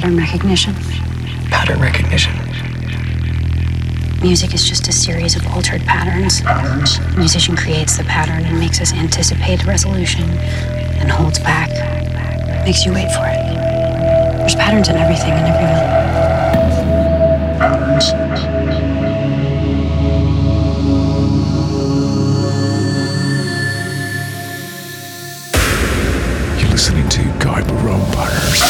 pattern recognition. Pattern recognition. Music is just a series of altered patterns. Patterns. The musician creates the pattern and makes us anticipate resolution and holds back. Makes you wait for it. There's patterns in everything and everyone. Patterns. Listening to Guy Barone Patterns.